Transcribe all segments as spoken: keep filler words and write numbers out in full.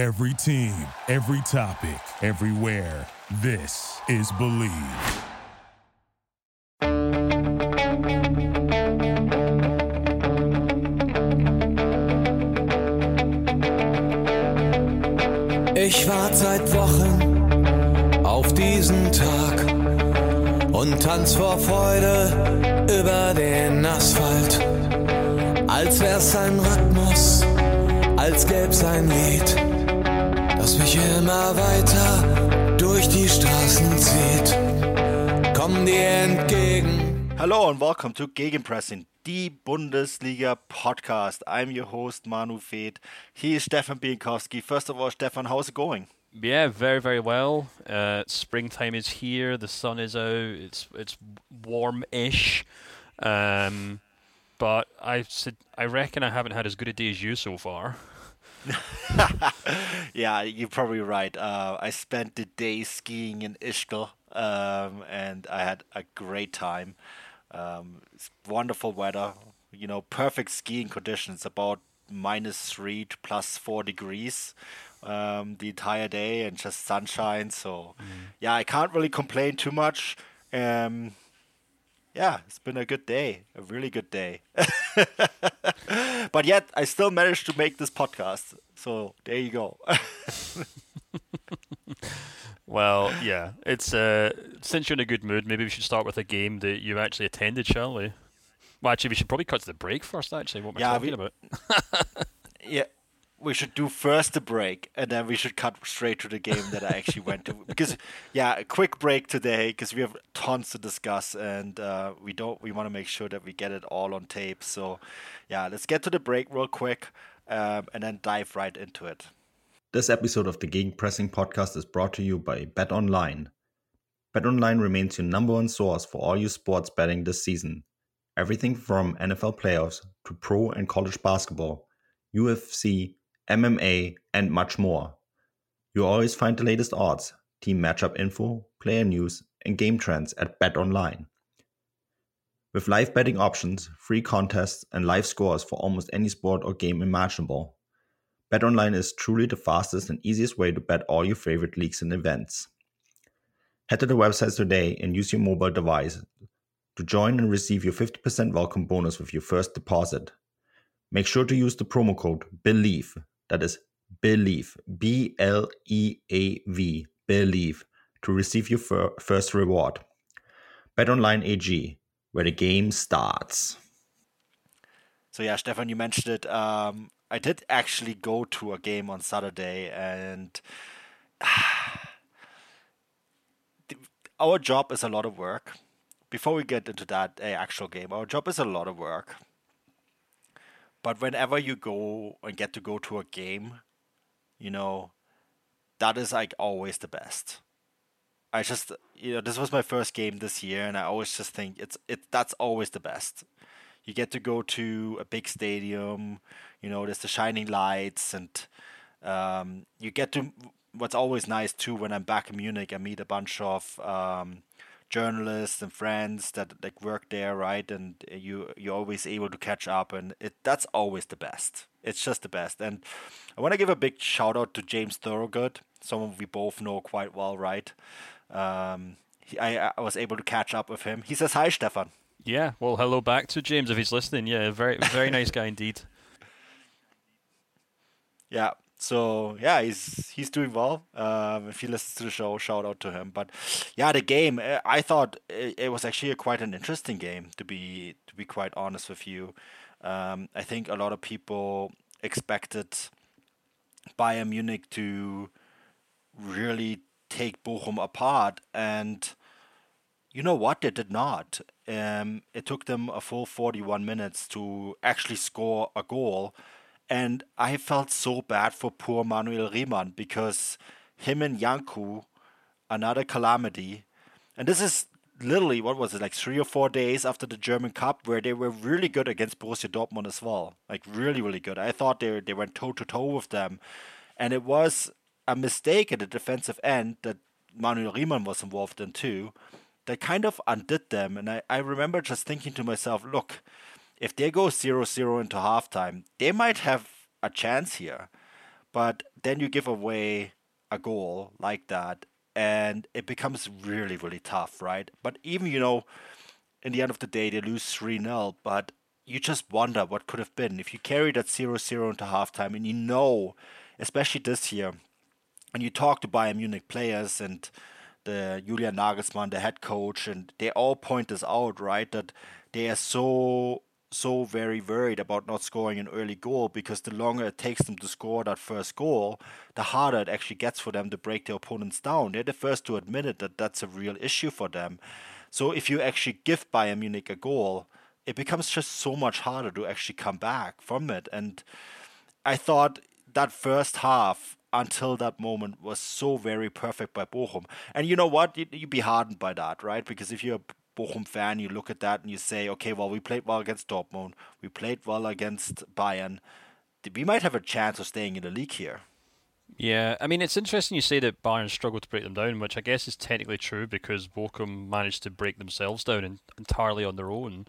Every team, every topic, everywhere. This is Believe. Ich warte seit Wochen auf diesen Tag und tanz vor Freude über den Asphalt. Als wär's ein Rhythmus, als gäb's ein Lied, das mich immer weiter durch die Straßen zieht. Komm dir entgegen. Hello and welcome to Gegenpressing, the Bundesliga podcast. I'm your host, Manu Veth. He is Stefan Bienkowski. First of all, Stefan, how's it going? Yeah, very, very well. Uh, springtime is here. The sun is out. It's it's warm-ish. Um, but I said, I reckon I haven't had as good a day as you so far. Yeah, you're probably right. Uh, I spent the day skiing in Ischgl, um, and I had a great time. Um, it's wonderful weather, you know, perfect skiing conditions, about minus three to plus four degrees um, the entire day, and just sunshine. So, mm. yeah, I can't really complain too much. Um, yeah, it's been a good day, a really good day. But yet, I still managed to make this podcast. So there you go. Well, yeah, it's uh, since you're in a good mood, maybe we should start with a game that you actually attended, shall we? Well, actually, we should probably cut to the break first, actually, what we're yeah, talking we, about. Yeah, we should do first the break, and then we should cut straight to the game that I actually went to. Because, yeah, a quick break today, because we have tons to discuss, and uh, we don't. We want to make sure that we get it all on tape. So, yeah, let's get to the break real quick, um, and then dive right into it. This episode of the Gegenpressing podcast is brought to you by BetOnline. BetOnline remains your number one source for all your sports betting this season. Everything from N F L playoffs to pro and college basketball, U F C, M M A, and much more. You'll always find the latest odds, team matchup info, player news, and game trends at BetOnline. With live betting options, free contests, and live scores for almost any sport or game imaginable, BetOnline is truly the fastest and easiest way to bet all your favorite leagues and events. Head to the website today and use your mobile device to join and receive your fifty percent welcome bonus with your first deposit. Make sure to use the promo code BELIEVE, that is BELIEVE, B L E A V, BELIEVE, to receive your fir- first reward. BetOnline A G, where the game starts. So yeah, Stefan, you mentioned it. Um... I did actually go to a game on Saturday, and ah, the, our job is a lot of work. Before we get into that uh, actual game, our job is a lot of work. But whenever you go and get to go to a game, you know, that is like always the best. I just, you know, this was my first game this year, and I always just think it's it that's always the best. You get to go to a big stadium, you know, there's the shining lights, and um, you get to, what's always nice too, when I'm back in Munich, I meet a bunch of um, journalists and friends that like work there, right? And you, you're always able to catch up, and it that's always the best. It's just the best. And I want to give a big shout out to James Thorogood, someone we both know quite well, right? Um, he, I, I was able to catch up with him. He says, hi, Stefan. Yeah, well, hello back to James if he's listening. Yeah, very, very nice guy indeed. Yeah, so yeah, he's he's doing well. Um, if he listens to the show, shout out to him. But yeah, the game, I thought it, it was actually a, quite an interesting game, to be to be quite honest with you. Um, I think a lot of people expected Bayern Munich to really take Bochum apart, and you know what? They did not. Um, it took them a full forty-one minutes to actually score a goal. And I felt so bad for poor Manuel Riemann, because him and Janku, another calamity. And this is literally, what was it, like three or four days after the German Cup, where they were really good against Borussia Dortmund as well. Like really, really good. I thought they they went toe-to-toe with them. And it was a mistake at the defensive end that Manuel Riemann was involved in too. They kind of undid them, and I, I remember just thinking to myself, look, if they go zero zero into halftime, they might have a chance here. But then you give away a goal like that, and it becomes really, really tough, right? But even, you know, in the end of the day, they lose three nil, but you just wonder what could have been. If you carry that zero zero into halftime, and you know, especially this year, and you talk to Bayern Munich players and the Julian Nagelsmann, the head coach, and they all point this out, right? That they are so, so very worried about not scoring an early goal, because the longer it takes them to score that first goal, the harder it actually gets for them to break their opponents down. They're the first to admit it, that that's a real issue for them. So if you actually give Bayern Munich a goal, it becomes just so much harder to actually come back from it. And I thought that first half until that moment was so very perfect by Bochum. And you know what? You'd, you'd be hardened by that, right? Because if you're a Bochum fan, you look at that and you say, okay, well, we played well against Dortmund. We played well against Bayern. We might have a chance of staying in the league here. Yeah, I mean, it's interesting you say that Bayern struggled to break them down, which I guess is technically true because Bochum managed to break themselves down in, entirely on their own.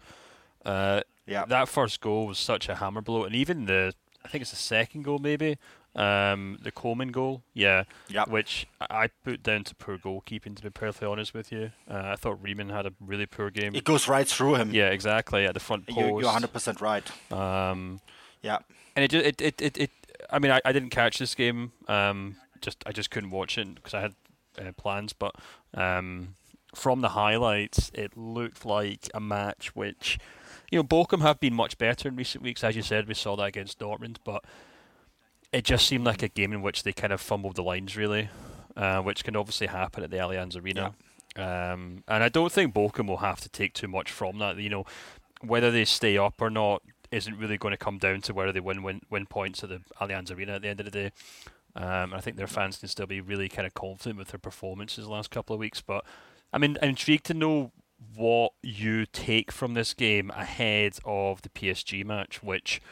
Uh, yeah. That first goal was such a hammer blow, and even the, I think it's the second goal maybe, um, the Coleman goal, yeah, yep. which I put down to poor goalkeeping, to be perfectly honest with you. Uh, I thought Riemann had a really poor game. It goes right through him. Yeah, exactly, at the front post. You're, you're one hundred percent right. Um, yeah. And it, it, it, it, it I mean, I, I didn't catch this game, um, just I just couldn't watch it because I had uh, plans, but um, from the highlights, it looked like a match which... You know, Bochum have been much better in recent weeks. As you said, we saw that against Dortmund, but it just seemed like a game in which they kind of fumbled the lines, really, uh, which can obviously happen at the Allianz Arena. Yeah. Um, and I don't think Bochum will have to take too much from that. You know, whether they stay up or not isn't really going to come down to whether they win win, win points at the Allianz Arena at the end of the day. Um, and I think their fans can still be really kind of confident with their performances the last couple of weeks. But, I mean, I'm intrigued to know what you take from this game ahead of the P S G match, which,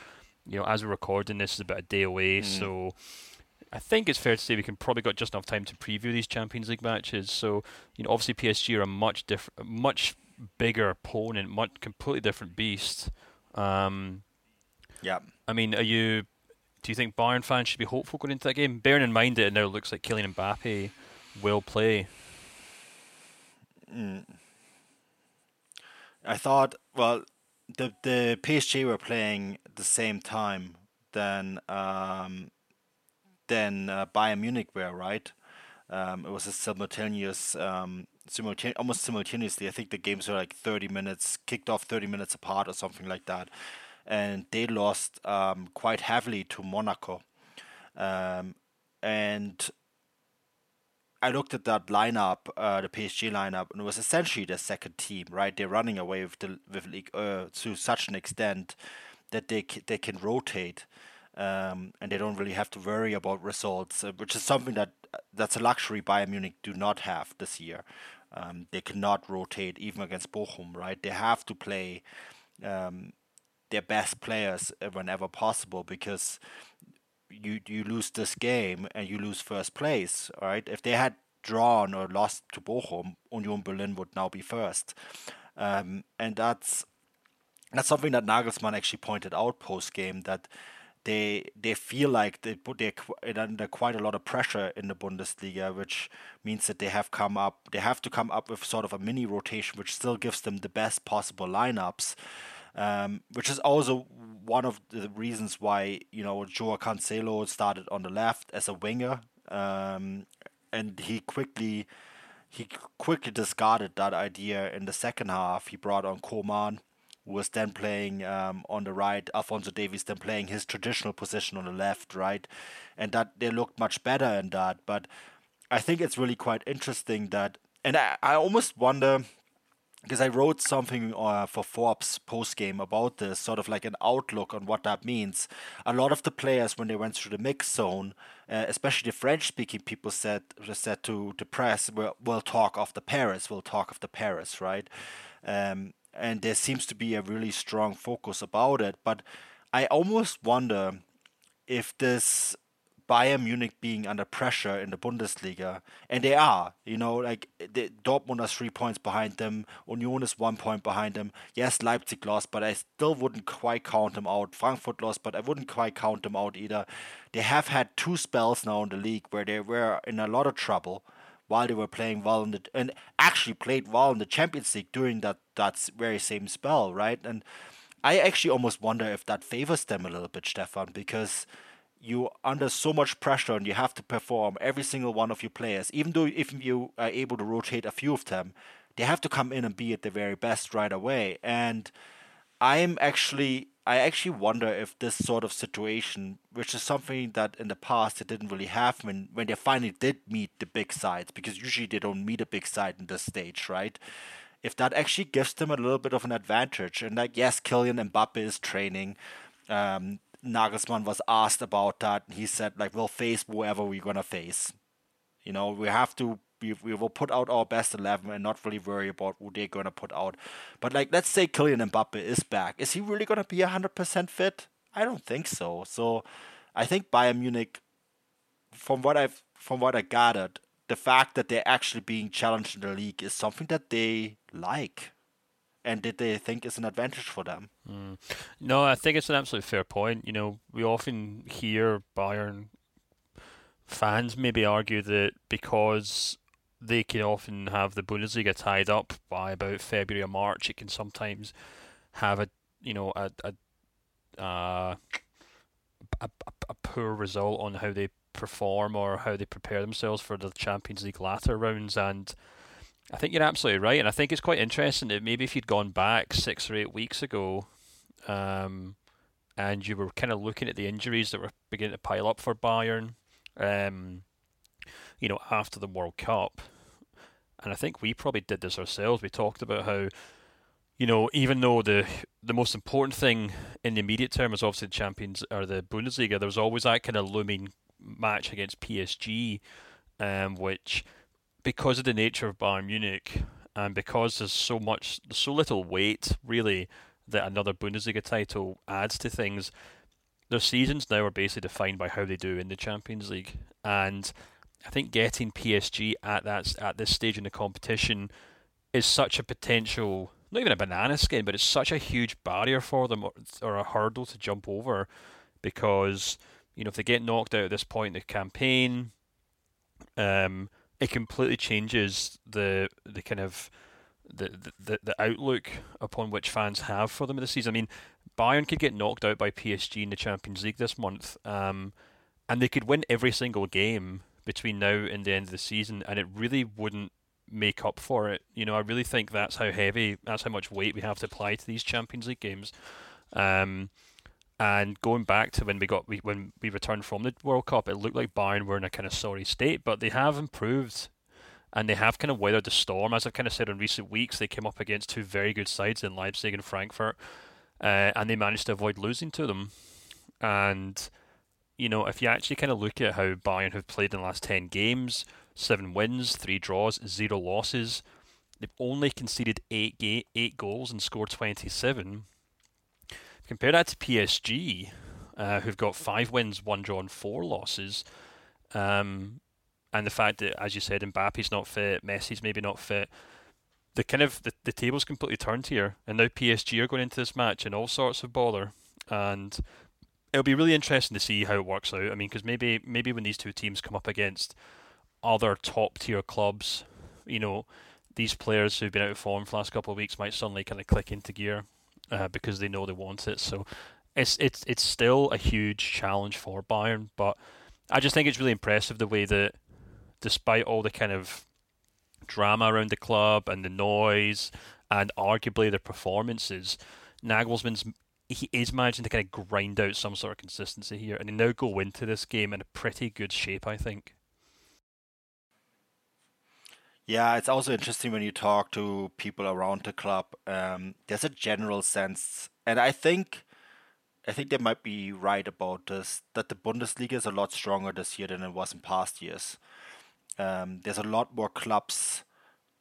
you know, as we're recording this, is about a day away. Mm. So I think it's fair to say we can probably got just enough time to preview these Champions League matches. So, you know, obviously P S G are a much diff- much bigger opponent, much completely different beast. Um, yeah. I mean, are you? Do you think Bayern fans should be hopeful going into that game? Bearing in mind that it now looks like Kylian Mbappe will play. Mm. I thought, well, the the P S G were playing the same time than um, than uh, Bayern Munich were, right? Um, it was a simultaneous, um, simultane- almost simultaneously. I think the games were like thirty minutes, kicked off thirty minutes apart or something like that, and they lost um, quite heavily to Monaco. Um, and I looked at that lineup, uh, the P S G lineup, and it was essentially their second team, right? They're running away with the with league uh, to such an extent that they c- they can rotate, um, and they don't really have to worry about results, uh, which is something that that's a luxury Bayern Munich do not have this year. Um, they cannot rotate even against Bochum, right? They have to play um, their best players whenever possible, because you you lose this game and you lose first place, right? If they had drawn or lost to Bochum, Union Berlin would now be first. Um, and that's that's something that Nagelsmann actually pointed out post-game, that they they feel like they put they're under quite a lot of pressure in the Bundesliga, which means that they have come up, they have to come up with sort of a mini rotation, which still gives them the best possible lineups. Um, which is also one of the reasons why, you know, Joao Cancelo started on the left as a winger, um, and he quickly he quickly discarded that idea in the second half. He brought on Coman, who was then playing um, on the right, Alphonso Davies then playing his traditional position on the left, right, and that they looked much better in that. But I think it's really quite interesting that, and I, I almost wonder, because I wrote something uh, for Forbes post-game about this, sort of like an outlook on what that means. A lot of the players, when they went through the mix zone, uh, especially the French-speaking people said said to the press, we'll, we'll talk after Paris, we'll talk after Paris, right? Um, and there seems to be a really strong focus about it. But I almost wonder if this Bayern Munich being under pressure in the Bundesliga, and they are, you know, like they, Dortmund are three points behind them, Union is one point behind them. Yes, Leipzig lost, but I still wouldn't quite count them out. Frankfurt lost, but I wouldn't quite count them out either. They have had two spells now in the league where they were in a lot of trouble while they were playing well in the, and actually played well in the Champions League during that, that very same spell, right? And I actually almost wonder if that favors them a little bit, Stefan, because you're under so much pressure and you have to perform every single one of your players. Even though if you are able to rotate a few of them, they have to come in and be at their very best right away. And I'm actually, I actually wonder if this sort of situation, which is something that in the past they didn't really have when, when they finally did meet the big sides, because usually they don't meet a big side in this stage, right? If that actually gives them a little bit of an advantage. And like, yes, Kylian Mbappe is training, um, Nagelsmann was asked about that, and he said, like, we'll face whoever we're going to face. You know, we have to, we, we will put out our best eleven and not really worry about who they're going to put out. But, like, let's say Kylian Mbappe is back. Is he really going to be one hundred percent fit? I don't think so. So, I think Bayern Munich, from what I've, from what I gathered, the fact that they're actually being challenged in the league is something that they like and that they think is an advantage for them. Mm. No, I think it's an absolutely fair point. You know, we often hear Bayern fans maybe argue that because they can often have the Bundesliga tied up by about February or March, it can sometimes have a, you know, a a uh, a, a poor result on how they perform or how they prepare themselves for the Champions League latter rounds. And I think you're absolutely right, and I think it's quite interesting that maybe if you'd gone back six or eight weeks ago, um, and you were kind of looking at the injuries that were beginning to pile up for Bayern, um, you know, after the World Cup, and I think we probably did this ourselves. We talked about how, you know, even though the the most important thing in the immediate term is obviously the Champions or the Bundesliga, there was always that kind of looming match against P S G, um, which, because of the nature of Bayern Munich, and because there's so much, so little weight really that another Bundesliga title adds to things, their seasons now are basically defined by how they do in the Champions League. And I think getting P S G at that at this stage in the competition is such a potential, not even a banana skin, but it's such a huge barrier for them, or, or a hurdle to jump over, because, you know, if they get knocked out at this point in the campaign, um. it completely changes the the kind of the, the the outlook upon which fans have for them this season. I mean, Bayern could get knocked out by P S G in the Champions League this month, um, and they could win every single game between now and the end of the season, and it really wouldn't make up for it. You know, I really think that's how heavy, that's how much weight we have to apply to these Champions League games. Um, And going back to when we got we, when we returned from the World Cup, it looked like Bayern were in a kind of sorry state, but they have improved, and they have kind of weathered the storm. As I've kind of said in recent weeks, they came up against two very good sides in Leipzig and Frankfurt, uh, and they managed to avoid losing to them. And, you know, if you actually kind of look at how Bayern have played in the last ten games, seven wins, three draws, zero losses, they've only conceded eight ga- eight goals and scored twenty-seven. Compare that to P S G, uh, who've got five wins, one draw, and four losses. Um, and the fact that, as you said, Mbappe's not fit, Messi's maybe not fit. The kind of the, the table's completely turned here, and now P S G are going into this match in all sorts of bother. And it'll be really interesting to see how it works out. I mean, because maybe maybe when these two teams come up against other top tier clubs, you know, these players who've been out of form for the last couple of weeks might suddenly kind of click into gear. Uh, because they know they want it, so it's it's it's still a huge challenge for Bayern. But I just think it's really impressive the way that, despite all the kind of drama around the club and the noise and arguably their performances, Nagelsmann's he is managing to kind of grind out some sort of consistency here, and they now go into this game in a pretty good shape, I think. Yeah, it's also interesting when you talk to people around the club. Um, there's a general sense, and I think, I think they might be right about this, that the Bundesliga is a lot stronger this year than it was in past years. Um, there's a lot more clubs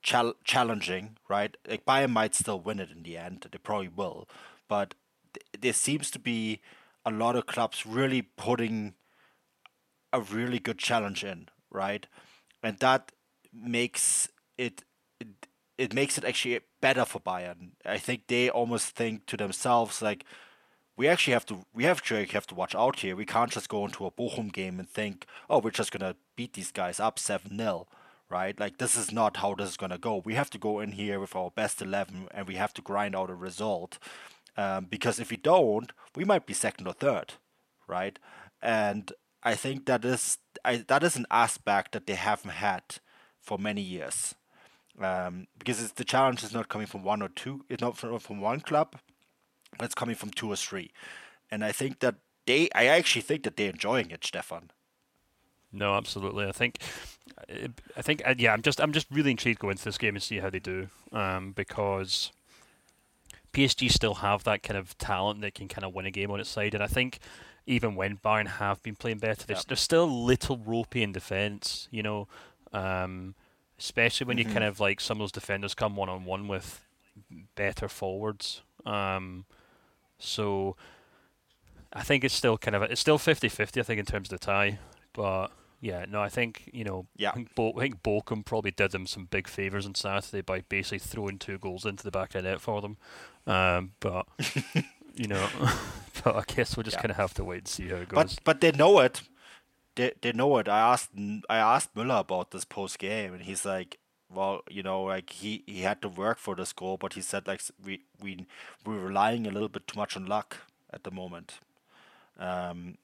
chal- challenging, right? Like Bayern might still win it in the end; they probably will, but th- there seems to be a lot of clubs really putting a really good challenge in, right? And that makes it, it it makes it actually better for Bayern. I think they almost think to themselves like, we actually have to we have to have to watch out here. We can't just go into a Bochum game and think, oh, we're just gonna beat these guys up seven nil, right? Like, this is not how this is gonna go. We have to go in here with our best eleven and we have to grind out a result, um, because if we don't, we might be second or third, right? And I think that is I, that is an aspect that they haven't had for many years, um, because it's, the challenge is not coming from one or two, it's not from, from one club, but it's coming from two or three, and I think that they, I actually think that they're enjoying it, Stefan. No, absolutely. I think, I think, yeah. I'm just, I'm just really intrigued to go into this game and see how they do, um, because P S G still have that kind of talent that can kind of win a game on its side, and I think even when Bayern have been playing better, they're, yep. they're still a little ropey in defence, you know, um, especially when mm-hmm. you kind of like some of those defenders come one on one with better forwards. Um, so I think it's still kind of a, it's still fifty-fifty, I think, in terms of the tie. But yeah, no, I think you know, yeah. I think, Bo- I think Bochum probably did them some big favours on Saturday by basically throwing two goals into the back of the net for them. Um, but. You know, but I guess we'll just yeah. kind of have to wait and see how it goes. But but they know it. They they know it. I asked I asked Müller about this post game, and he's like, well, you know, like he, he had to work for this goal, but he said like we we we're relying a little bit too much on luck at the moment. Um,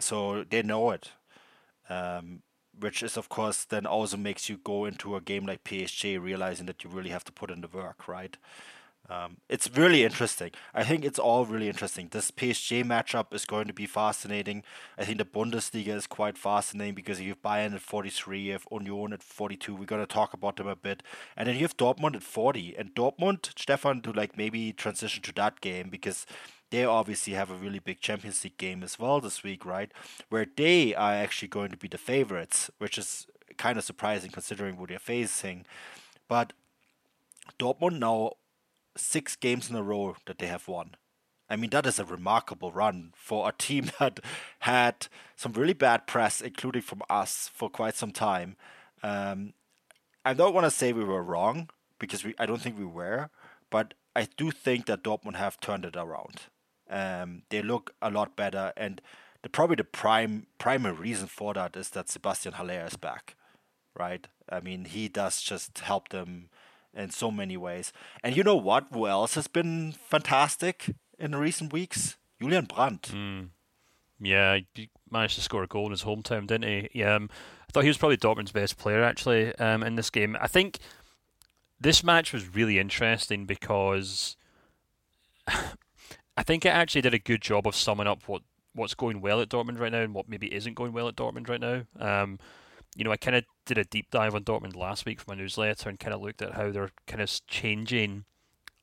so they know it, um, which is of course then also makes you go into a game like P S G realizing that you really have to put in the work, right? Um, it's really interesting. I think it's all really interesting. This P S G matchup is going to be fascinating. I think the Bundesliga is quite fascinating because you have Bayern at forty-three, you have Union at forty-two. We're going to talk about them a bit. And then you have Dortmund at forty. And Dortmund, Stefan, to like maybe transition to that game because they obviously have a really big Champions League game as well this week, right? Where they are actually going to be the favorites, which is kind of surprising considering what they're facing. But Dortmund now, six games in a row that they have won. I mean, that is a remarkable run for a team that had some really bad press, including from us, for quite some time. Um, I don't want to say we were wrong, because we I don't think we were, but I do think that Dortmund have turned it around. Um, they look a lot better, and the probably the prime primary reason for that is that Sebastian Haller is back, right? I mean, he does just help them in so many ways. And you know what? Who else has been fantastic in recent weeks? Julian Brandt. Mm. Yeah, he managed to score a goal in his hometown, didn't he? Yeah, um, I thought he was probably Dortmund's best player, actually, um, in this game. I think this match was really interesting because I think it actually did a good job of summing up what, what's going well at Dortmund right now and what maybe isn't going well at Dortmund right now. Um, You know, I kind of did a deep dive on Dortmund last week for my newsletter and kind of looked at how they're kind of changing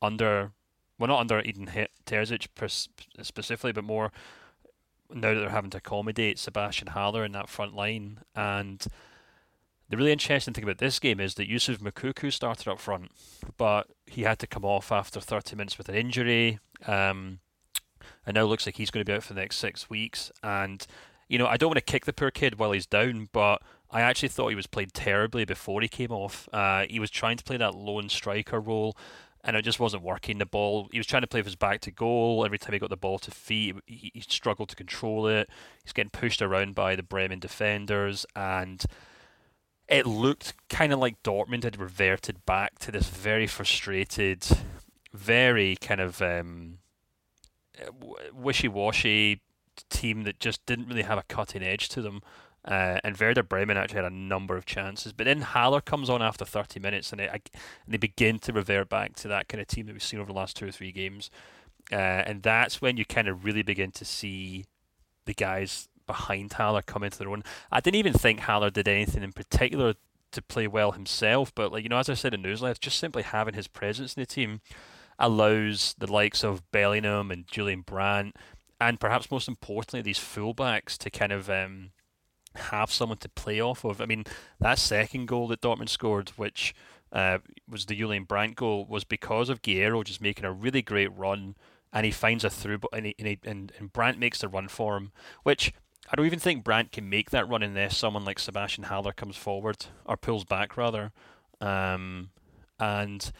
under, well, not under Eden Terzic specifically, but more now that they're having to accommodate Sebastian Haller in that front line. And the really interesting thing about this game is that Yusuf Makuku started up front, but he had to come off after thirty minutes with an injury. Um, and now it looks like he's going to be out for the next six weeks. And, you know, I don't want to kick the poor kid while he's down, but I actually thought he was played terribly before he came off. Uh, he was trying to play that lone striker role, and it just wasn't working. The ball, he was trying to play with his back to goal. Every time he got the ball to feet, he, he struggled to control it. He's getting pushed around by the Bremen defenders, and it looked kind of like Dortmund had reverted back to this very frustrated, very kind of um, wishy-washy team that just didn't really have a cutting edge to them. Uh, and Werder Bremen actually had a number of chances, but then Haller comes on after thirty minutes, and they, I, they begin to revert back to that kind of team that we've seen over the last two or three games, uh, and that's when you kind of really begin to see the guys behind Haller come into their own. I didn't even think Haller did anything in particular to play well himself, but like you know, as I said in newsletter, just simply having his presence in the team allows the likes of Bellingham and Julian Brandt, and perhaps most importantly, these fullbacks to kind of um, have someone to play off of. I mean, that second goal that Dortmund scored, which uh, was the Julian Brandt goal, was because of Guerreiro just making a really great run, and he finds a through, and, he, and, he, and, and Brandt makes the run for him, which I don't even think Brandt can make that run unless someone like Sebastian Haller comes forward, or pulls back rather. Um, and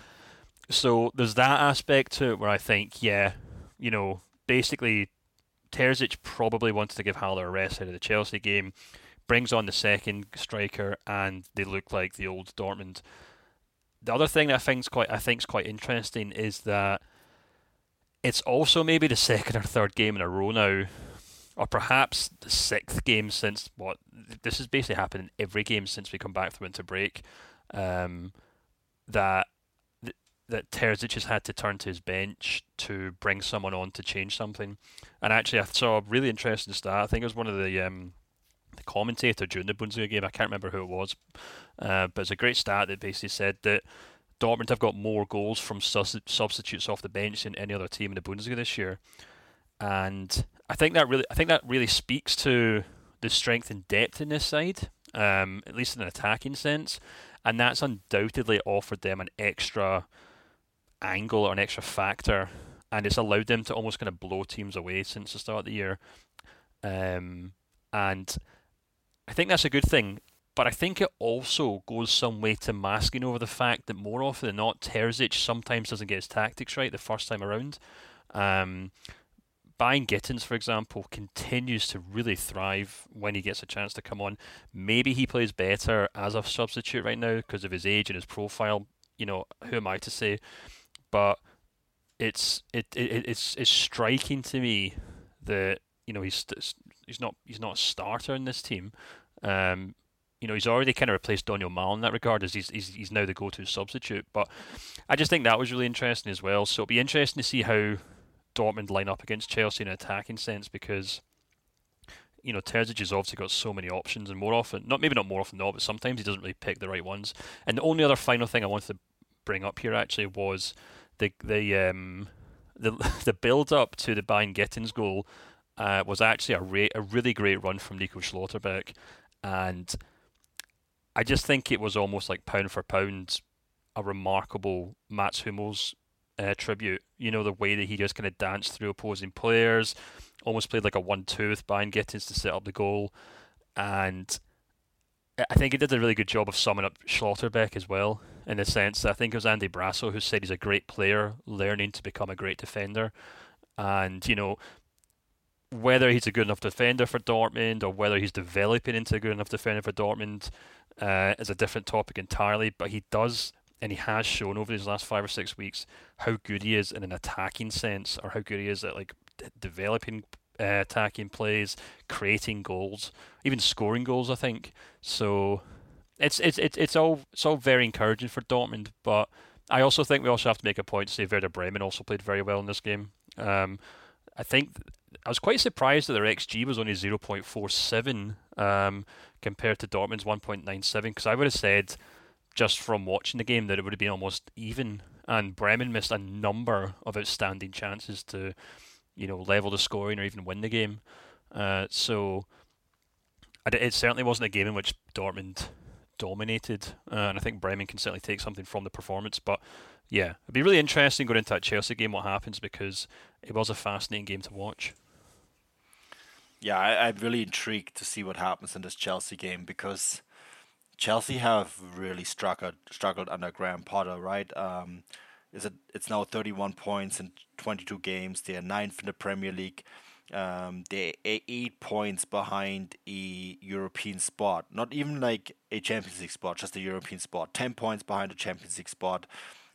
so there's that aspect to it where I think, yeah, you know, basically Terzic probably wants to give Haller a rest out of the Chelsea game, brings on the second striker, and they look like the old Dortmund. The other thing that I think's quite I think's quite interesting is that it's also maybe the second or third game in a row now, or perhaps the sixth game since what this has basically happened in every game since we come back through into break, um, that that Terzic has had to turn to his bench to bring someone on to change something. And actually, I saw a really interesting stat. I think it was one of the um, the commentator during the Bundesliga game. I can't remember who it was, uh, but it's a great stat that basically said that Dortmund have got more goals from substitutes off the bench than any other team in the Bundesliga this year. And I think that really, I think that really speaks to the strength and depth in this side, um, at least in an attacking sense. And that's undoubtedly offered them an extra angle or an extra factor, and it's allowed them to almost kind of blow teams away since the start of the year. Um, and I think that's a good thing. But I think it also goes some way to masking over the fact that more often than not, Terzic sometimes doesn't get his tactics right the first time around. Um, Bayern Gittins, for example, continues to really thrive when he gets a chance to come on. Maybe he plays better as a substitute right now because of his age and his profile. You know, who am I to say? But it's it, it it's it's striking to me that, you know, he's he's not he's not a starter in this team. Um, you know, he's already kind of replaced Daniel Mal in that regard, as he's he's he's now the go-to substitute. But I just think that was really interesting as well. So it'll be interesting to see how Dortmund line up against Chelsea in an attacking sense, because, you know, Terzic has obviously got so many options, and more often not maybe not more often not, but sometimes he doesn't really pick the right ones. And the only other final thing I wanted to bring up here actually was the the um the the build up to the Bayern Gittins goal uh, was actually a re- a really great run from Nico Schlotterbeck, and I just think it was almost like pound for pound a remarkable Mats Hummels uh, tribute. You know, the way that he just kind of danced through opposing players, almost played like a one two with Bayern Gittins to set up the goal, and I think he did a really good job of summing up Schlotterbeck as well, in the sense that I think it was Andy Brasso who said he's a great player learning to become a great defender. And, you know, whether he's a good enough defender for Dortmund or whether he's developing into a good enough defender for Dortmund uh, is a different topic entirely, but he does, and he has shown over these last five or six weeks how good he is in an attacking sense, or how good he is at like d- developing Uh, attacking plays, creating goals, even scoring goals, I think. So it's it's it's it's all it's all very encouraging for Dortmund. But I also think we also have to make a point to say Werder Bremen also played very well in this game. Um, I think th- I was quite surprised that their X G was only zero point four seven um, compared to Dortmund's one point nine seven, because I would have said just from watching the game that it would have been almost even. And Bremen missed a number of outstanding chances to, you know, level the scoring or even win the game. Uh, so it certainly wasn't a game in which Dortmund dominated, uh, and I think Bremen can certainly take something from the performance. But yeah, it'd be really interesting going into that Chelsea game what happens, because it was a fascinating game to watch. Yeah, I, I'm really intrigued to see what happens in this Chelsea game, because Chelsea have really struggled struggled under Graham Potter, right? Um, Is it? It's now thirty-one points in twenty-two games. They are ninth in the Premier League. Um, they're eight points behind a European spot. Not even like a Champions League spot, just a European spot. Ten points behind the Champions League spot.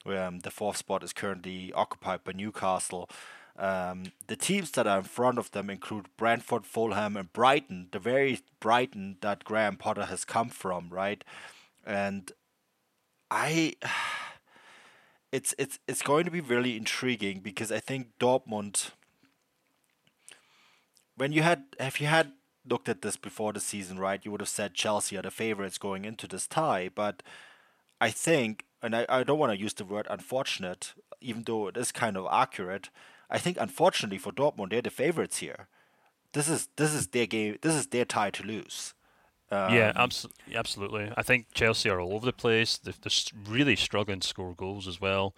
Um, the fourth spot is currently occupied by Newcastle. Um, the teams that are in front of them include Brentford, Fulham, and Brighton. The very Brighton that Graham Potter has come from, right? And I. It's it's it's going to be really intriguing, because I think Dortmund, when you had if you had looked at this before the season, right, you would have said Chelsea are the favourites going into this tie. But I think, and I, I don't want to use the word unfortunate, even though it is kind of accurate, I think unfortunately for Dortmund, they're the favourites here. This is this is their game. This is their tie to lose. Um, yeah, abso- absolutely. I think Chelsea are all over the place. They're, they're really struggling to score goals as well.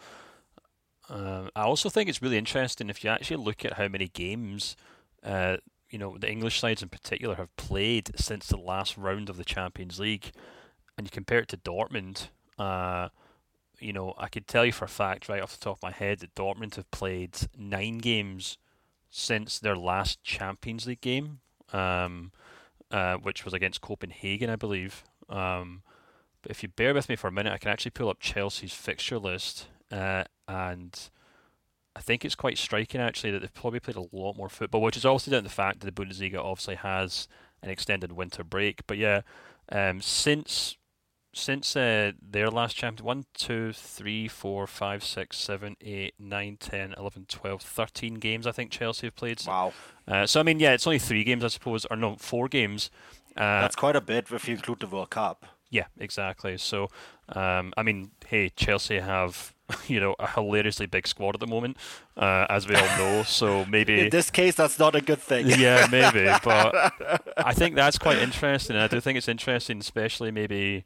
Um, I also think it's really interesting if you actually look at how many games uh, you know, the English sides in particular have played since the last round of the Champions League, and you compare it to Dortmund, uh, you know, I could tell you for a fact right off the top of my head that Dortmund have played nine games since their last Champions League game, um, uh, which was against Copenhagen, I believe. Um, but if you bear with me for a minute, I can actually pull up Chelsea's fixture list, uh, and I think it's quite striking actually that they've probably played a lot more football, which is obviously down to the fact that the Bundesliga obviously has an extended winter break. But yeah, um, since since uh, their last champion, one, two, three, four, five, six, seven, eight, nine, ten, eleven, twelve, thirteen games I think Chelsea have played. Wow. Uh, so I mean, yeah, it's only three games I suppose, or no, four games. Uh, That's quite a bit if you include the World Cup. Yeah, exactly. So, um, I mean, hey, Chelsea have, you know, a hilariously big squad at the moment, uh, as we all know. So maybe in this case, that's not a good thing. Yeah, maybe. But I think that's quite interesting. And I do think it's interesting, especially maybe,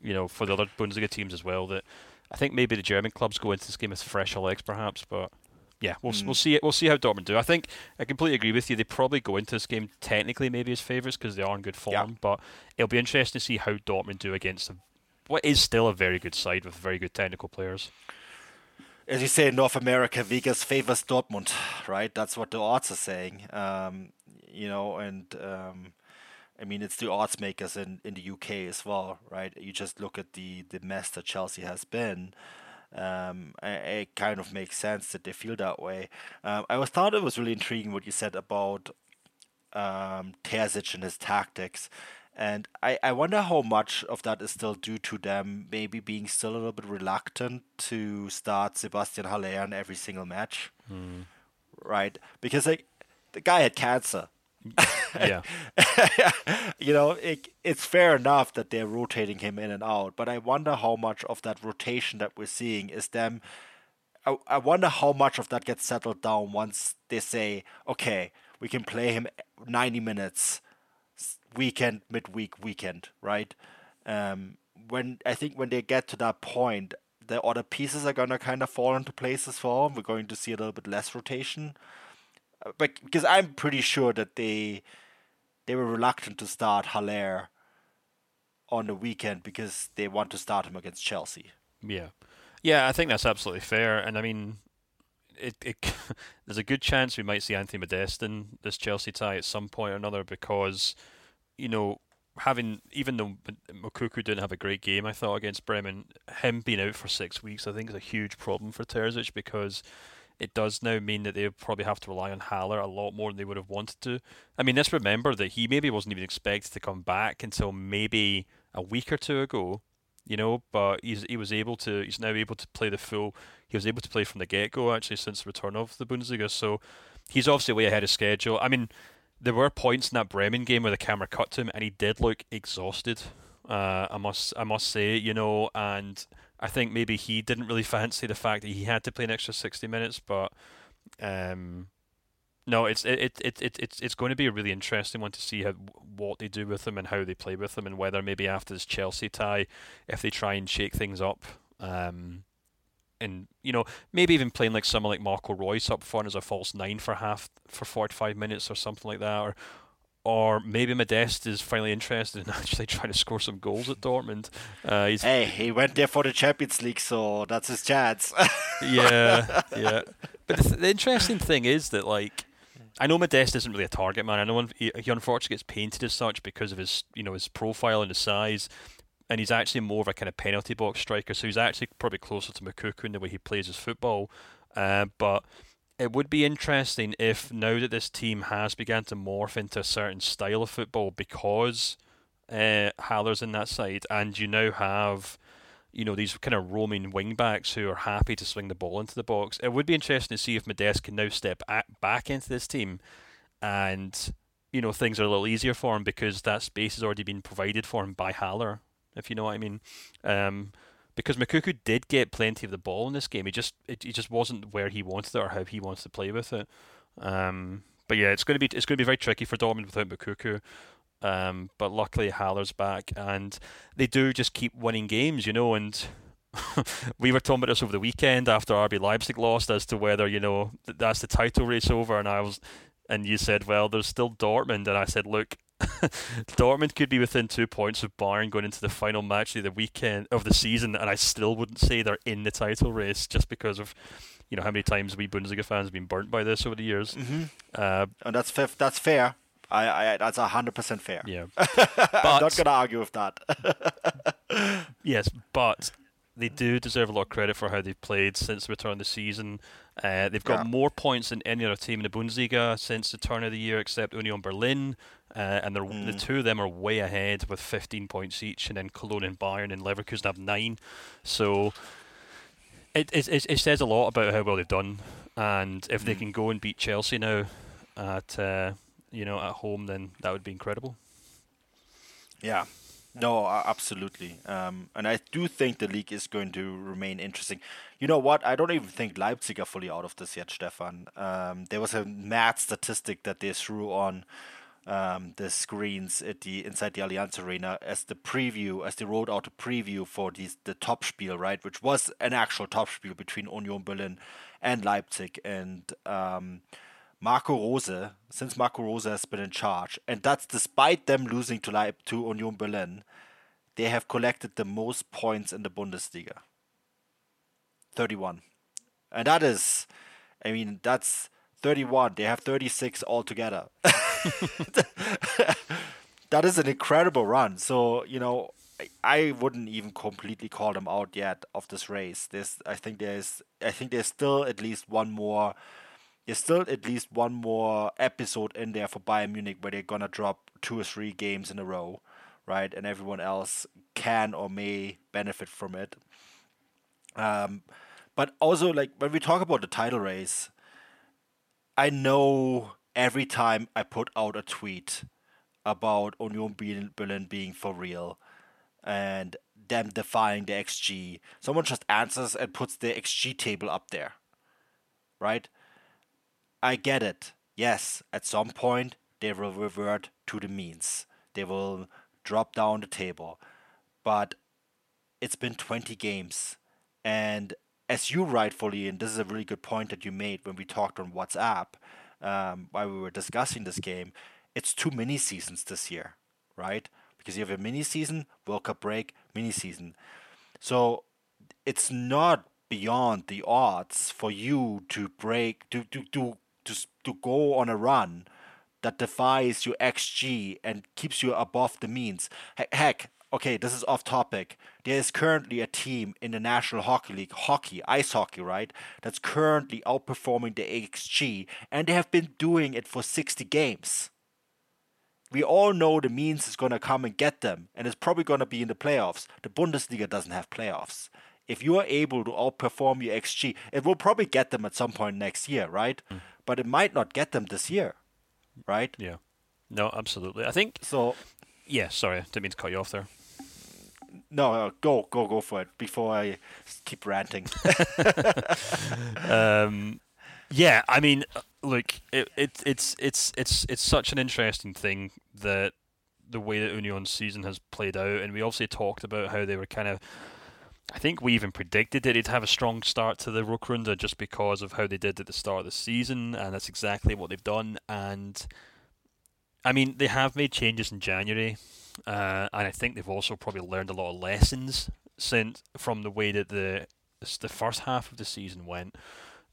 you know, for the other Bundesliga teams as well, that I think maybe the German clubs go into this game with fresher legs, perhaps. But yeah, we'll mm. we'll see it. We'll see how Dortmund do. I think I completely agree with you. They probably go into this game technically maybe as favourites because they are in good form. Yeah. But it'll be interesting to see how Dortmund do against them. What is still a very good side with very good technical players. As you say, in North America, Vegas favors Dortmund, right? That's what the odds are saying. Um, you know, and um, I mean, it's the odds makers in, in the U K as well, right? You just look at the, the mess that Chelsea has been. Um, it kind of makes sense that they feel that way. Um, I was thought it was really intriguing what you said about um, Terzic and his tactics. And I, I wonder how much of that is still due to them maybe being still a little bit reluctant to start Sebastian Haller in every single match, mm. right? Because like, the guy had cancer. Yeah. You know, it, it's fair enough that they're rotating him in and out, but I wonder how much of that rotation that we're seeing is them... I, I wonder how much of that gets settled down once they say, okay, we can play him ninety minutes... weekend, midweek, weekend, right? Um, when I think when they get to that point, the other pieces are going to kind of fall into places for them. We're going to see a little bit less rotation. But, because I'm pretty sure that they they were reluctant to start Haller on the weekend because they want to start him against Chelsea. Yeah. Yeah, I think that's absolutely fair. And I mean, it, it there's a good chance we might see Anthony Modeste in this Chelsea tie at some point or another because... You know, having even though Moukoko didn't have a great game, I thought against Bremen, him being out for six weeks, I think is a huge problem for Terzic because it does now mean that they probably have to rely on Haller a lot more than they would have wanted to. I mean, let's remember that he maybe wasn't even expected to come back until maybe a week or two ago. You know, but he's he was able to. He's now able to play the full. He was able to play from the get go actually since the return of the Bundesliga. So he's obviously way ahead of schedule. I mean. There were points in that Bremen game where the camera cut to him, and he did look exhausted. Uh, I must, I must say, you know, and I think maybe he didn't really fancy the fact that he had to play an extra sixty minutes. But um, no, it's it, it, it, it it's it's going to be a really interesting one to see how what they do with him and how they play with him, and whether maybe after this Chelsea tie, if they try and shake things up. Um, And, you know, maybe even playing like someone like Marco Rose up front as a false nine for half, for forty-five minutes or something like that. Or or maybe Modeste is finally interested in actually trying to score some goals at Dortmund. Uh, he's, hey, he went there for the Champions League, so that's his chance. Yeah, yeah. But the, th- the interesting thing is that, like, I know Modeste isn't really a target man. I know he, he unfortunately gets painted as such because of his, you know, his profile and his size. And he's actually more of a kind of penalty box striker, so he's actually probably closer to Moukoko in the way he plays his football. Uh, but it would be interesting if now that this team has begun to morph into a certain style of football because uh, Haller's in that side, and you now have, you know, these kind of roaming wing backs who are happy to swing the ball into the box. It would be interesting to see if Modeste can now step at, back into this team and, you know, things are a little easier for him because that space has already been provided for him by Haller. If you know what I mean, um, because Moukoko did get plenty of the ball in this game. He just it, it just wasn't where he wanted it or how he wants to play with it. Um, but yeah, it's going to be it's going to be very tricky for Dortmund without Moukoko. Um, but luckily Haller's back, and they do just keep winning games, you know. And we were talking about this over the weekend after R B Leipzig lost as to whether you know that's the title race over, and I was and you said, well, there's still Dortmund, and I said, look, Dortmund could be within two points of Bayern going into the final match of the weekend of the season, and I still wouldn't say they're in the title race just because of, you know, how many times we Bundesliga fans have been burnt by this over the years. Mm-hmm. Uh, and that's f- that's fair. I, I that's one hundred percent fair. Yeah, but, I'm not going to argue with that. Yes, but they do deserve a lot of credit for how they've played since the turn of the season. Uh, they've got yeah. more points than any other team in the Bundesliga since the turn of the year, except Union Berlin. Uh, and mm. the two of them are way ahead with fifteen points each, and then Cologne and Bayern and Leverkusen have nine. So it it, it, it says a lot about how well they've done. And if mm. they can go and beat Chelsea now at uh, you know at home, then that would be incredible. Yeah. No, absolutely. Um, and I do think the league is going to remain interesting. You know what? I don't even think Leipzig are fully out of this yet, Stefan. Um, there was a mad statistic that they threw on um, the screens at the inside the Allianz Arena as the preview, as they rolled out a preview for these, the Topspiel, right? Which was an actual Topspiel between Union Berlin and Leipzig. And um, Marco Rose, since Marco Rose has been in charge, and that's despite them losing to Leip- to Union Berlin, they have collected the most points in the Bundesliga. thirty-one. And that is, I mean, that's thirty-one. They have thirty-six altogether. That is an incredible run. So, you know, I wouldn't even completely call them out yet of this race. There's, I think there's, I think there's still at least one more... There's still at least one more episode in there for Bayern Munich where they're going to drop two or three games in a row, right? And everyone else can or may benefit from it. Um, but also, like, when we talk about the title race, I know every time I put out a tweet about Union Berlin being for real and them defying the X G, someone just answers and puts the X G table up there, right? I get it. Yes, at some point, they will revert to the means. They will drop down the table. But it's been twenty games. And as you rightfully, and this is a really good point that you made when we talked on WhatsApp, um, while we were discussing this game, it's two mini-seasons this year, right? Because you have a mini-season, World Cup break, mini-season. So it's not beyond the odds for you to break, to to to To, to go on a run that defies your X G and keeps you above the means. Heck, okay, this is off topic. There is currently a team in the National Hockey League, hockey, ice hockey, right, that's currently outperforming the X G, and they have been doing it for sixty games. We all know the means is going to come and get them, and it's probably going to be in the playoffs. The Bundesliga doesn't have playoffs. If you are able to outperform your X G, it will probably get them at some point next year, right? Mm. But it might not get them this year, right? Yeah. No, absolutely. I think... So... Yeah, sorry. Didn't mean to cut you off there. No, no go, go, go for it before I keep ranting. um, yeah, I mean, look, it, it, it's, it's, it's, it's such an interesting thing that the way that Union's season has played out, and we obviously talked about how they were kind of... I think we even predicted that it'd have a strong start to the Rückrunde just because of how they did at the start of the season, and that's exactly what they've done. And I mean, they have made changes in January, uh, and I think they've also probably learned a lot of lessons since from the way that the the first half of the season went,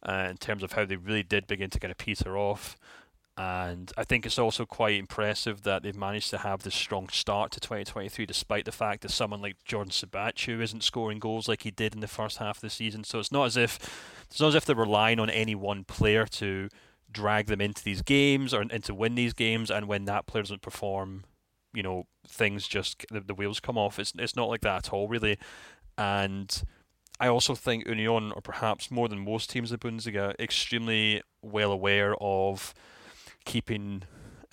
uh, in terms of how they really did begin to kind of peter off. And I think it's also quite impressive that they've managed to have this strong start to twenty twenty-three, despite the fact that someone like Jordan Sabathiu isn't scoring goals like he did in the first half of the season. So it's not as if it's not as if they're relying on any one player to drag them into these games or into win these games. And when that player doesn't perform, you know, things just the, the wheels come off. It's it's not like that at all, really. And I also think Union, or perhaps more than most teams in the Bundesliga, extremely well aware of keeping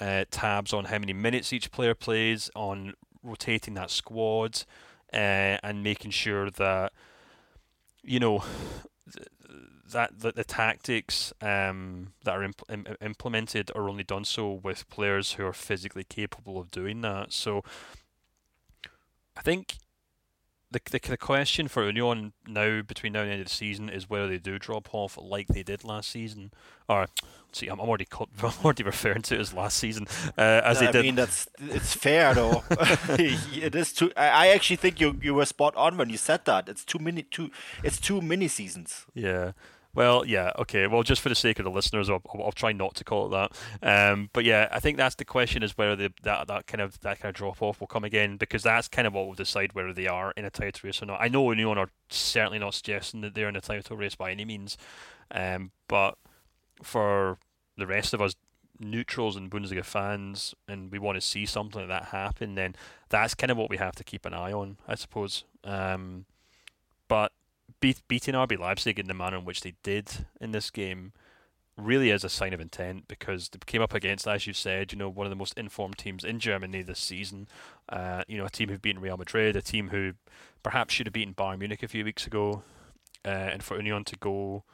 uh, tabs on how many minutes each player plays, on rotating that squad, uh, and making sure that, you know, th- that, that the tactics um, that are imp- im- implemented are only done so with players who are physically capable of doing that. So I think the, the the question for Union now, between now and the end of the season, is whether they do drop off like they did last season. Or, let's see, I'm already caught, I'm already referring to it as last season. Uh, as no, they I did. mean, that's it's fair though. It is too. I, I actually think you you were spot on when you said that. It's too many. Two. It's two mini seasons. Yeah. Well, yeah, okay. Well, just for the sake of the listeners, I'll, I'll try not to call it that. Um, but yeah, I think that's the question: is whether the, that that kind of that kind of drop off will come again, because that's kind of what will decide whether they are in a title race or not. I know Union are certainly not suggesting that they're in a title race by any means, um, but for the rest of us neutrals and Bundesliga fans, and we want to see something like that happen, then that's kind of what we have to keep an eye on, I suppose. Um, but. Beating R B Leipzig in the manner in which they did in this game really is a sign of intent, because they came up against, as you said, you know, one of the most informed teams in Germany this season. Uh, you know, a team who've beaten Real Madrid, a team who perhaps should have beaten Bayern Munich a few weeks ago, uh, and for Union to go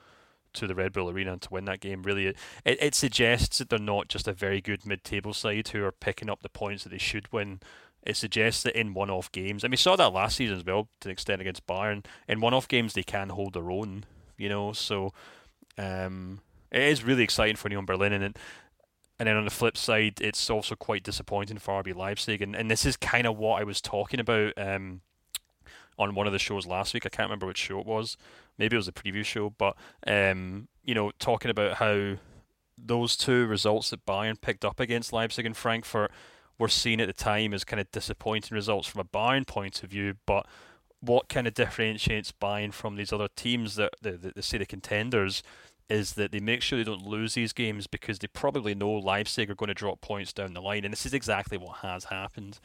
to the Red Bull Arena and to win that game, really, it, it suggests that they're not just a very good mid-table side who are picking up the points that they should win. It suggests that in one-off games, and we saw that last season as well, to an extent against Bayern, in one-off games they can hold their own, you know, so um, it is really exciting for Union Berlin, and, it, and then on the flip side, it's also quite disappointing for R B Leipzig, and, and this is kind of what I was talking about um, on one of the shows last week. I can't remember which show it was, maybe it was the preview show, but, um, you know, talking about how those two results that Bayern picked up against Leipzig and Frankfurt were seen at the time as kind of disappointing results from a Bayern point of view, but what kind of differentiates Bayern from these other teams that they, they, they say the contenders is that they make sure they don't lose these games, because they probably know Leipzig are going to drop points down the line, and this is exactly what has happened.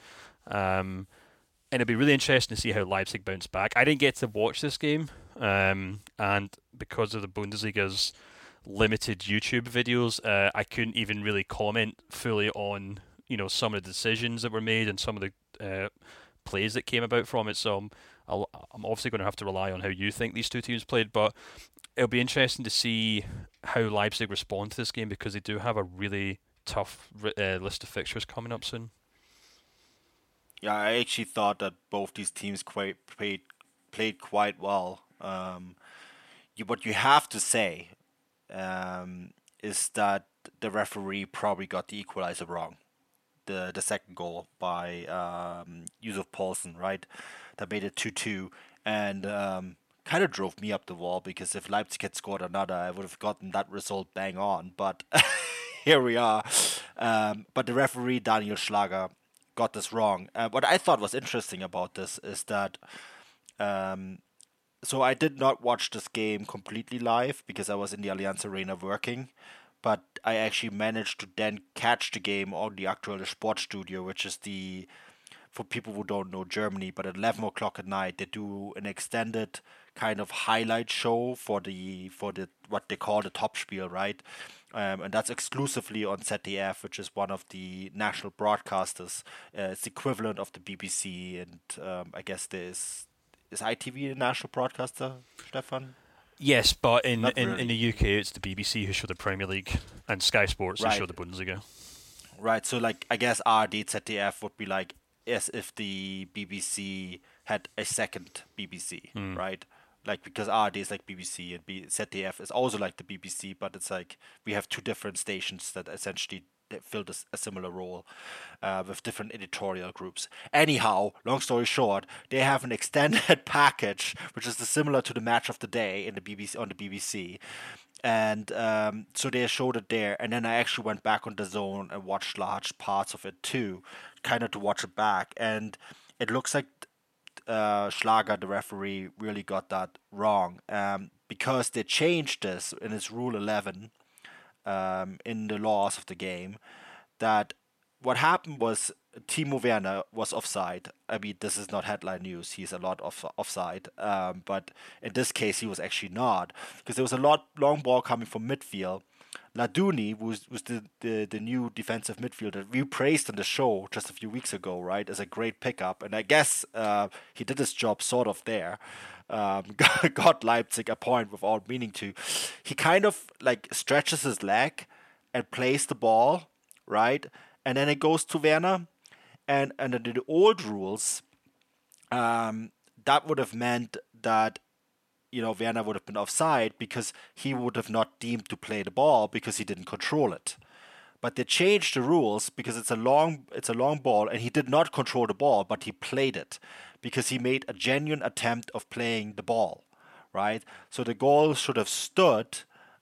Um, and it'd be really interesting to see how Leipzig bounce back. I didn't get to watch this game, um, and because of the Bundesliga's limited YouTube videos, uh, I couldn't even really comment fully on you know, some of the decisions that were made and some of the uh, plays that came about from it. So I'm, I'll, I'm obviously going to have to rely on how you think these two teams played, but it'll be interesting to see how Leipzig respond to this game, because they do have a really tough uh, list of fixtures coming up soon. Yeah, I actually thought that both these teams quite played, played quite well. Um, you, what you have to say um, is that the referee probably got the equalizer wrong. The, the second goal by um, Yusuf Paulsen, right? That made it two two, and um, kind of drove me up the wall, because if Leipzig had scored another, I would have gotten that result bang on, but here we are. Um, but the referee, Daniel Schlager, got this wrong. Uh, what I thought was interesting about this is that, um, so I did not watch this game completely live, because I was in the Allianz Arena working, but I actually managed to then catch the game on the Aktuelle Sportstudio, which is the, for people who don't know Germany, but at eleven o'clock at night, they do an extended kind of highlight show for the, for the what they call the Topspiel, right? Um, and that's exclusively on Z D F, which is one of the national broadcasters. Uh, it's the equivalent of the B B C, and um, I guess there's, is I T V a national broadcaster, Stefan? Yes, but in, in, really. in the U K, it's the B B C who show the Premier League, and Sky Sports right. who show the Bundesliga. Right, so like I guess R D, Z D F would be like as if the B B C had a second B B C, mm. right? Like because R D is like B B C and B- Z D F is also like the B B C, but it's like we have two different stations that essentially fill this, a similar role uh, with different editorial groups. Anyhow, long story short, they have an extended package which is similar to the match of the day in the B B C on the B B C, and um, so they showed it there. And then I actually went back on the zone and watched large parts of it too, kind of to watch it back. And it looks like uh, Schlager, the referee, really got that wrong um, because they changed this, and it's rule eleven. Um, in the laws of the game, that what happened was Timo Werner was offside. I mean, this is not headline news. He's a lot off offside, um, but in this case, he was actually not, because there was a lot long ball coming from midfield. Laduni, who was, was the, the, the new defensive midfielder we praised on the show just a few weeks ago, right, as a great pickup, and I guess uh, he did his job sort of there. Um, got Leipzig a point without meaning to. He kind of like stretches his leg and plays the ball, right? And then it goes to Werner. And under the old rules, um, that would have meant that, you know, Werner would have been offside because he would have not deemed to play the ball because he didn't control it. But they changed the rules because it's a long it's a long ball, and he did not control the ball, but he played it because he made a genuine attempt of playing the ball, right? So the goal should have stood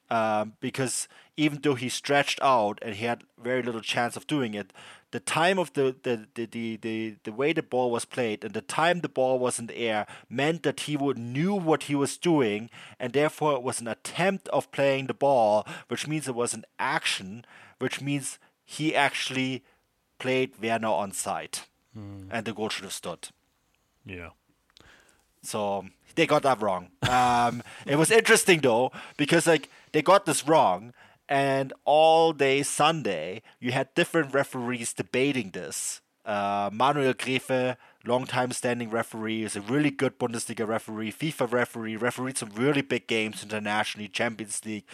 um, because even though he stretched out and he had very little chance of doing it, the time of the the, the, the, the the way the ball was played and the time the ball was in the air meant that he would knew what he was doing, and therefore it was an attempt of playing the ball, which means it was an action, which means he actually played Werner on side, mm. and the goal should have stood. Yeah. So they got that wrong. Um, it was interesting though, because like they got this wrong. And all day Sunday, you had different referees debating this. Uh, Manuel Gräfe, long-time standing referee, is a really good Bundesliga referee, FIFA referee, refereed some really big games internationally, Champions League,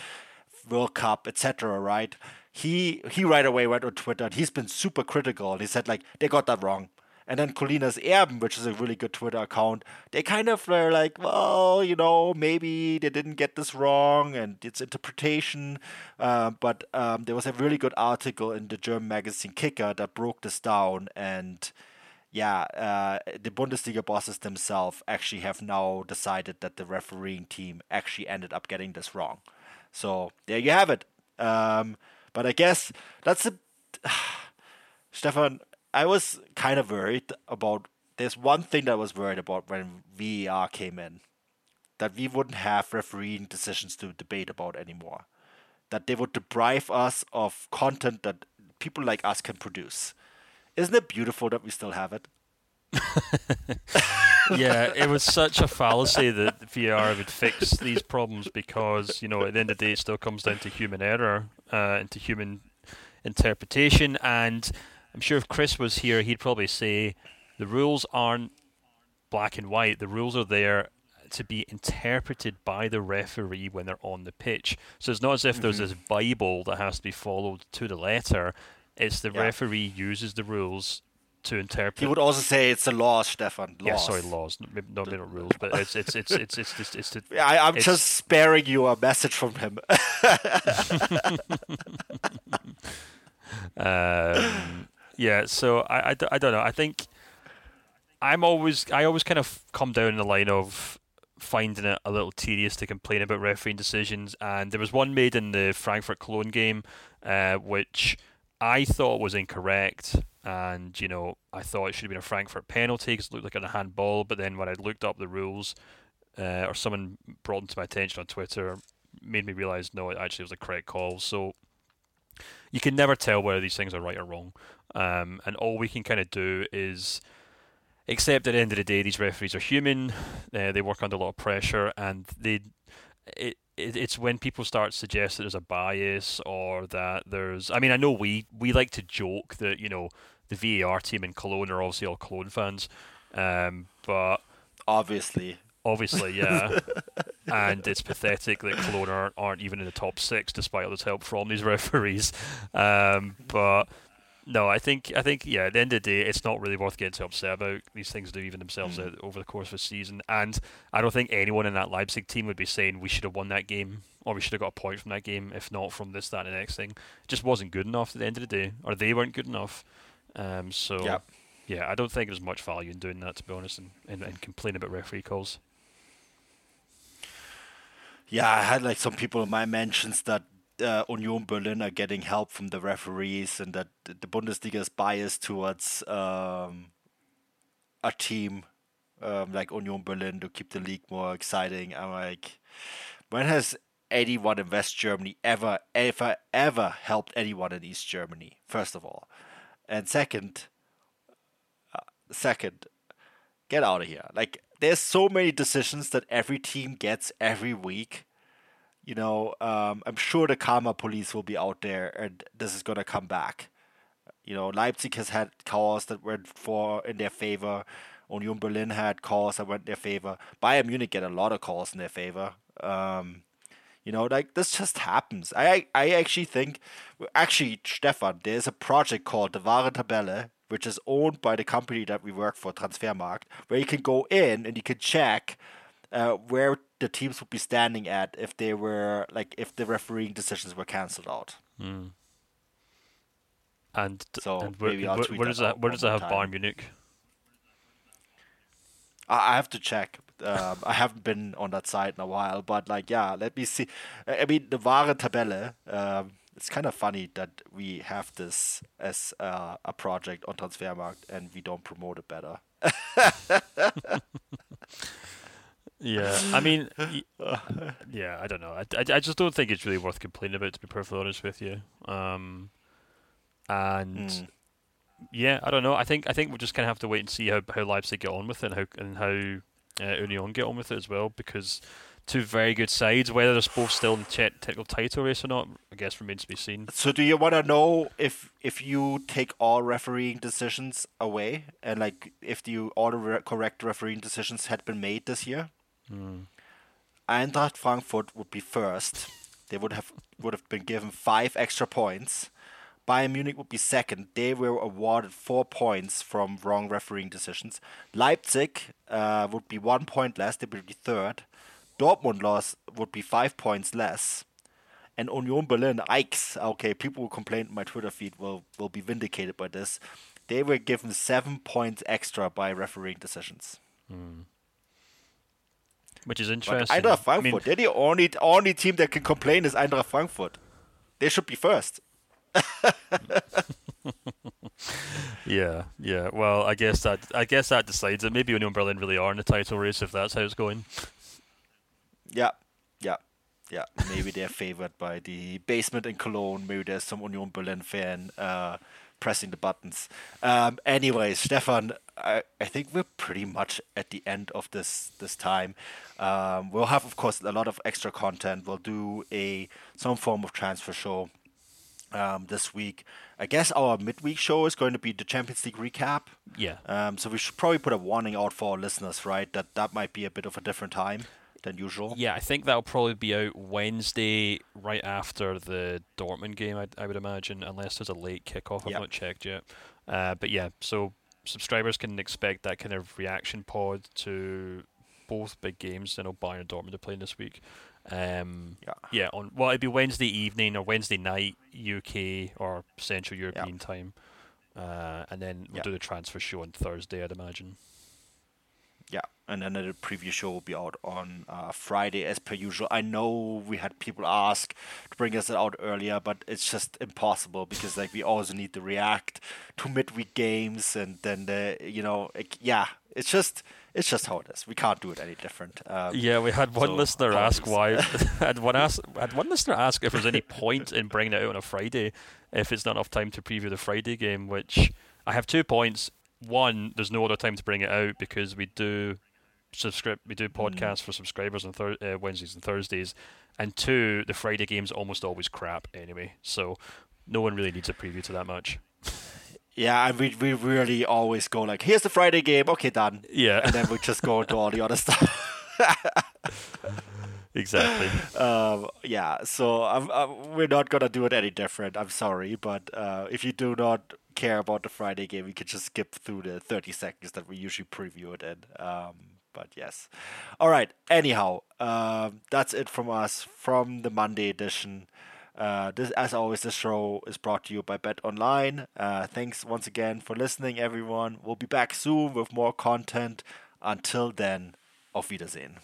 World Cup, et cetera. Right? He he right away went on Twitter, and he's been super critical. And he said, like, they got that wrong. And then Colinas Erben, which is a really good Twitter account, they kind of were like, well, you know, maybe they didn't get this wrong and it's interpretation. Uh, but um, there was a really good article in the German magazine Kicker that broke this down. And yeah, uh, the Bundesliga bosses themselves actually have now decided that the refereeing team actually ended up getting this wrong. So there you have it. Um, but I guess that's a... Stefan... I was kind of worried about... There's one thing that I was worried about when V A R came in. That we wouldn't have refereeing decisions to debate about anymore. That they would deprive us of content that people like us can produce. Isn't it beautiful that we still have it? Yeah, it was such a fallacy that V A R would fix these problems because, you know, at the end of the day, it still comes down to human error, uh, and to human interpretation, and... I'm sure if Chris was here, he'd probably say the rules aren't black and white. The rules are there to be interpreted by the referee when they're on the pitch. So it's not as if mm-hmm. there's this Bible that has to be followed to the letter. It's the yeah. referee uses the rules to interpret. He would also say it's the laws, Stefan. Laws. Yeah, sorry, laws. Maybe not, maybe not rules, but it's it's it's it's it's just it's. it's, it's I, I'm it's, just sparing you a message from him. um, Yeah, so I, I, I don't know. I think I'm always I always kind of come down the line of finding it a little tedious to complain about refereeing decisions. And there was one made in the Frankfurt Cologne game, uh, which I thought was incorrect. And, you know, I thought it should have been a Frankfurt penalty because it looked like a handball. But then when I looked up the rules, uh, or someone brought them to my attention on Twitter, made me realise, no, it actually was a correct call. So you can never tell whether these things are right or wrong. Um, and all we can kind of do is accept at the end of the day these referees are human, uh, they work under a lot of pressure, and they it, it it's when people start suggest that there's a bias or that there's... I mean, I know we, we like to joke that, you know, the V A R team in Cologne are obviously all Cologne fans, um, but... Obviously. Obviously, yeah. And it's pathetic that Cologne aren't, aren't even in the top six despite all this help from these referees. Um, but... No, I think I think yeah. At the end of the day, it's not really worth getting too upset about. These things do even themselves mm. out over the course of a season, and I don't think anyone in that Leipzig team would be saying we should have won that game or we should have got a point from that game, if not from this, that, and the next thing. It just wasn't good enough at the end of the day, or they weren't good enough. Um, so yep. yeah, I don't think there's much value in doing that, to be honest, and, and, and complaining about referee calls. Yeah, I had like some people in my mentions that. Uh, Union Berlin are getting help from the referees, and that the Bundesliga is biased towards um, a team um, like Union Berlin to keep the league more exciting. I'm like, when has anyone in West Germany ever, ever, ever helped anyone in East Germany? First of all, and second, uh, second, get out of here. Like, there's so many decisions that every team gets every week. You know, um, I'm sure the karma police will be out there, and this is going to come back. You know, Leipzig has had calls that went for in their favor. Union Berlin had calls that went in their favor. Bayern Munich get a lot of calls in their favor. Um, you know, like, this just happens. I I actually think, actually, Stefan, there's a project called the Wahre Tabelle, which is owned by the company that we work for, Transfermarkt, where you can go in and you can check uh, where the teams would be standing at if they were, like, if the refereeing decisions were cancelled out. Mm. And, so and where, maybe I'll where, tweet where that does that, where does that have time. Bayern Munich? I have to check. Um, I haven't been on that site in a while, but like, yeah, let me see. I mean, the Wahre Tabelle. Um, it's kind of funny that we have this as uh, a project on Transfermarkt and we don't promote it better. Yeah, I mean, yeah, I don't know. I, I, I just don't think it's really worth complaining about, to be perfectly honest with you. Um, and. Mm. Yeah, I don't know. I think I think we'll just kind of have to wait and see how, how Leipzig get on with it and how and how uh, Union get on with it as well, because two very good sides. Whether they're both still in the technical title race or not, I guess remains to be seen. So, do you want to know if if you take all refereeing decisions away and like if the all the re- correct refereeing decisions had been made this year, mm. Eintracht Frankfurt would be first. They would have would have been given five extra points. Bayern Munich would be second. They were awarded four points from wrong refereeing decisions. Leipzig uh, would be one point less. They would be third. Dortmund loss would be five points less. And Union Berlin, Ikes, okay, people who complained on my Twitter feed will, will be vindicated by this. They were given seven points extra by refereeing decisions. Mm. Which is interesting. But Eintracht Frankfurt, I mean, they're the only, only team that can complain is Eintracht Frankfurt. They should be first. yeah, yeah. Well, I guess that I guess that decides that maybe Union Berlin really are in the title race if that's how it's going. Yeah, yeah, yeah. Maybe they're favoured by the basement in Cologne. Maybe there's some Union Berlin fan uh, pressing the buttons. Um, anyways, Stefan, I, I think we're pretty much at the end of this this time. Um, we'll have, of course, a lot of extra content. We'll do a some form of transfer show. Um, this week, I guess our midweek show is going to be the Champions League recap. Yeah. Um. So we should probably put a warning out for our listeners, right? That that might be a bit of a different time than usual. Yeah, I think that'll probably be out Wednesday, right after the Dortmund game. I I would imagine, unless there's a late kickoff. I've yep. not checked yet. Uh. But yeah, so subscribers can expect that kind of reaction pod to both big games. I know Bayern and Dortmund are playing this week. Um, yeah. yeah. On well, it'd be Wednesday evening or Wednesday night U K or Central European yeah. time, uh, and then we'll yeah. do the transfer show on Thursday, I'd imagine. Yeah, and then the preview show will be out on uh, Friday as per usual. I know we had people ask to bring us out earlier, but it's just impossible because like we also need to react to midweek games and then the you know it, yeah it's just. It's just how it is. We can't do it any different. Um, yeah, we had one so listener apologies. ask why. had one ask. Had one listener ask if there's any point in bringing it out on a Friday if it's not enough time to preview the Friday game. Which I have two points. One, there's no other time to bring it out because we do subscribe. We do podcasts mm. for subscribers on thir- uh, Wednesdays and Thursdays. And two, the Friday game's almost always crap anyway, so no one really needs a preview to that much. Yeah, and we we really always go like, here's the Friday game, okay, done. Yeah. And then we just go into all the other stuff. Exactly. Um, yeah, so I'm, I'm, we're not going to do it any different. I'm sorry, but uh, if you do not care about the Friday game, you can just skip through the thirty seconds that we usually preview it in. Um, but yes. All right, anyhow, um, that's it from us from the Monday edition. Uh, this, as always, this show is brought to you by BetOnline. Uh, thanks once again for listening, everyone. We'll be back soon with more content. Until then, auf Wiedersehen.